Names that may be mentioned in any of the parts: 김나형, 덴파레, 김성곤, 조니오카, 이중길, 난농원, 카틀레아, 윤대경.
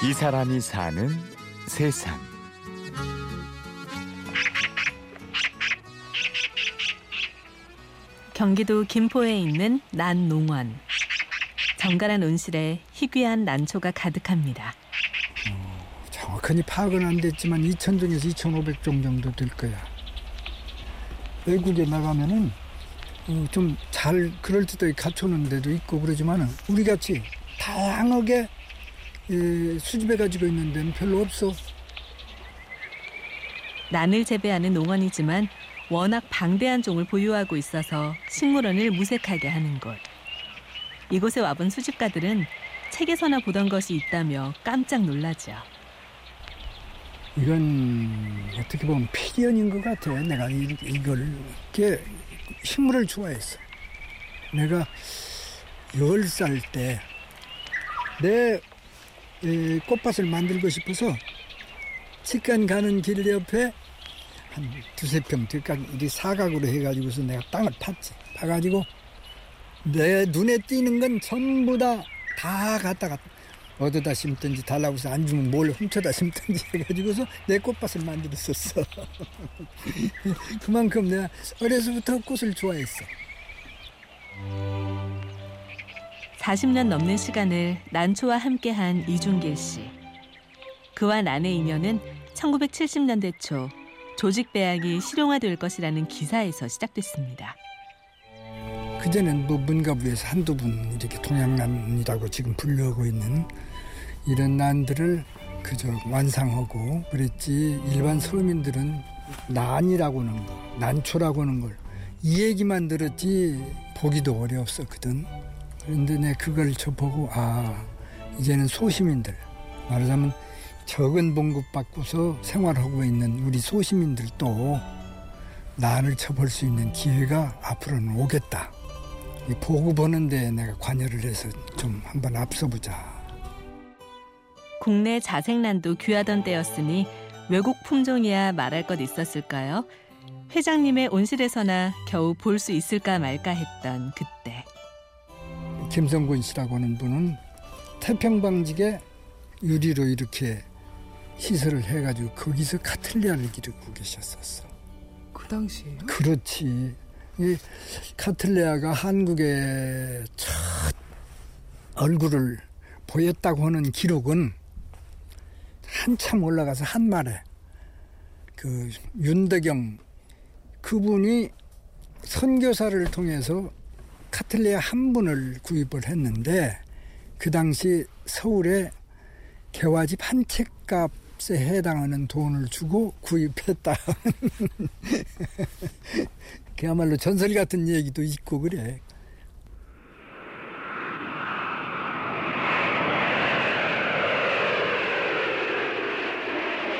이 사람이 사는 세상. 경기도 김포에 있는 난농원. 정갈한 온실에 희귀한 난초가 가득합니다. 정확히 파악은 안 됐지만 2,000종에서 2,500종 정도 될 거야. 외국에 나가면은 좀 잘 그럴듯하게 갖춰놓은 데도 있고 그러지만 우리같이 다양하게 수집해가지고 있는 데는 별로 없어. 난을 재배하는 농원이지만 워낙 방대한 종을 보유하고 있어서 식물원을 무색하게 하는 곳. 이곳에 와본 수집가들은 책에서나 보던 것이 있다며 깜짝 놀라죠. 이건 어떻게 보면 필연인 것 같아. 내가 이걸 이렇게 식물을 좋아했어. 내가 10살 때 내 꽃밭을 만들고 싶어서 직관 가는 길 옆에 한 두세 평 뒷각 사각으로 해가지고서 내가 땅을 팠지. 파가지고 내 눈에 띄는 건 전부 다 갖다가 얻어다 심든지 달라고서 안 주면 뭘 훔쳐다 심든지 해가지고서 내 꽃밭을 만들었었어. 그만큼 내가 어려서부터 꽃을 좋아했어. 40년 넘는 시간을 난초와 함께한 이중길 씨. 그와 난의 인연은 1970년대 초 조직 배양이 실용화될 것이라는 기사에서 시작됐습니다. 그전엔 뭐 문가부에서 한두 분 이렇게 동양난이라고 지금 불리고 있는 이런 난들을 그저 완상하고 그랬지, 일반 서민들은 난이라고 하는 거, 난초라고 하는 걸 이 얘기만 들었지 보기도 어려웠었거든. 그런데 내 그걸 접하고 이제는 소시민들, 말하자면 적은 봉급 받고서 생활하고 있는 우리 소시민들도 난을 쳐볼 수 있는 기회가 앞으로는 오겠다. 보고 보는 데 내가 관여를 해서 좀 한번 앞서보자. 국내 자생난도 귀하던 때였으니 외국 품종이야 말할 것 있었을까요? 회장님의 온실에서나 겨우 볼 수 있을까 말까 했던 그때. 김성곤 씨라고 하는 분은 태평방직에 유리로 이렇게 시설을 해가지고 거기서 카틀레아를 기르고 계셨었어. 그 당시에요? 그렇지. 이 카틀레아가 한국의 첫 얼굴을 보였다고 하는 기록은 한참 올라가서 한말에 그 윤대경 그분이 선교사를 통해서 카틀레아 한 분을 구입을 했는데 그 당시 서울에 개화집 한 책값에 해당하는 돈을 주고 구입했다. 그야말로 전설 같은 얘기도 있고 그래.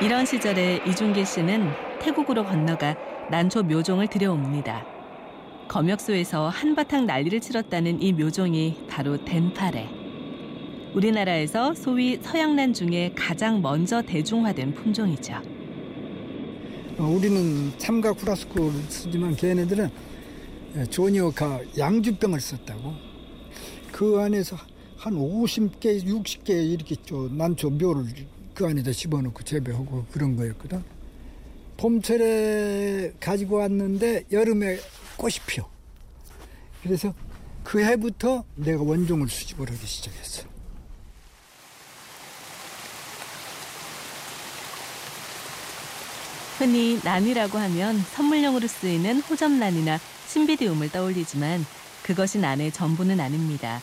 이런 시절에 이중길 씨는 태국으로 건너가 난초 묘종을 들여옵니다. 검역소에서 한바탕 난리를 치렀다는 이 묘종이 바로 덴파레. 우리나라에서 소위 서양난 중에 가장 먼저 대중화된 품종이죠. 우리는 참가 후라스코를 쓰지만 걔네들은 조니오카 양주병을 썼다고. 그 안에서 한 50개, 60개 이렇게 난초 묘를 그 안에다 집어넣고 재배하고 그런 거였거든. 봄철에 가지고 왔는데 여름에 꽃이 피어. 그래서 그 해부터 내가 원종을 수집을 하기 시작했어. 흔히 난이라고 하면 선물용으로 쓰이는 호접난이나 신비디움을 떠올리지만 그것이 난의 전부는 아닙니다.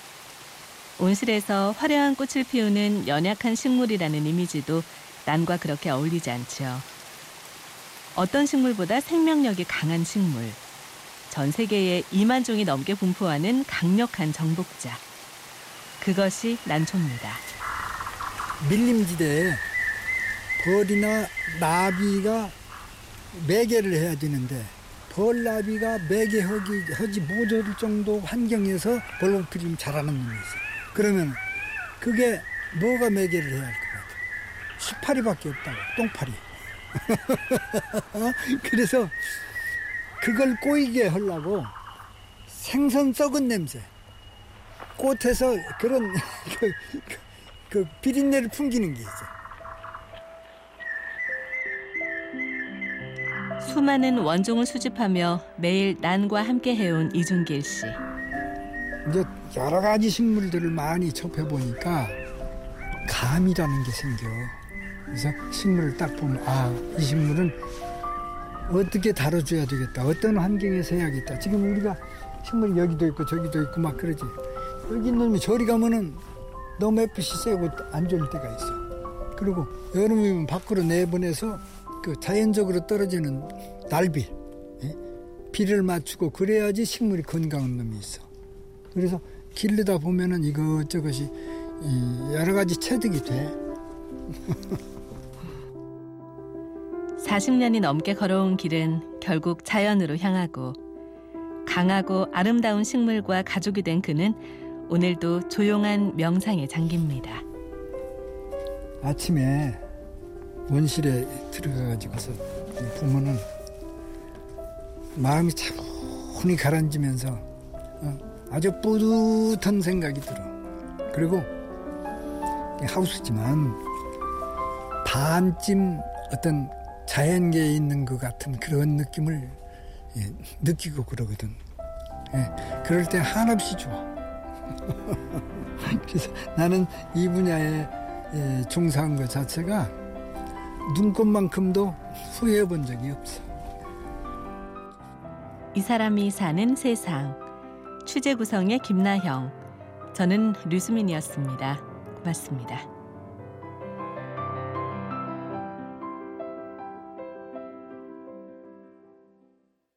온실에서 화려한 꽃을 피우는 연약한 식물이라는 이미지도 난과 그렇게 어울리지 않죠. 어떤 식물보다 생명력이 강한 식물. 전 세계에 2만 종이 넘게 분포하는 강력한 정복자. 그것이 난초입니다. 밀림지대에 벌이나 나비가 매개를 해야 되는데 벌나비가 매개하지 못할 정도 환경에서 벌목필이 잘하는 놈이 있어. 그러면 그게 뭐가 매개를 해야 할 것 같아? 수파리밖에 없다고, 똥파리. 그래서 그걸 꼬이게 하려고 생선 썩은 냄새, 꽃에서 그런 그 비린내를 풍기는 게 있어요. 수많은 원종을 수집하며 매일 난과 함께 해온 이중길 씨. 이제 여러 가지 식물들을 많이 접해보니까 감이라는 게 생겨. 그래서 식물을 딱 보면 아, 이 식물은 어떻게 다뤄줘야 되겠다. 어떤 환경에서 해야겠다. 지금 우리가 식물이 여기도 있고 저기도 있고 막 그러지. 여기 있는 놈이 저리 가면은 너무 햇빛이 세고 안 좋을 때가 있어. 그리고 여름이면 밖으로 내보내서 그 자연적으로 떨어지는 날비. 예? 비를 맞추고 그래야지 식물이 건강한 놈이 있어. 그래서 기르다 보면은 이것저것이 여러 가지 체득이 돼. 40년이 넘게 걸어온 길은 결국 자연으로 향하고 강하고 아름다운 식물과 가족이 된 그는 오늘도 조용한 명상에 잠깁니다. 아침에 원실에 들어가가지고서 보면은 마음이 차분히 가라앉으면서 아주 뿌듯한 생각이 들어. 그리고 하우스지만 반쯤 어떤 자연계에 있는 것 같은 그런 느낌을 느끼고 그러거든. 그럴 때 한없이 좋아. 그래서 나는 이 분야에 종사한 것 자체가 눈꽃만큼도 후회해 본 적이 없어. 이 사람이 사는 세상. 취재 구성의 김나형. 저는 류수민이었습니다. 고맙습니다.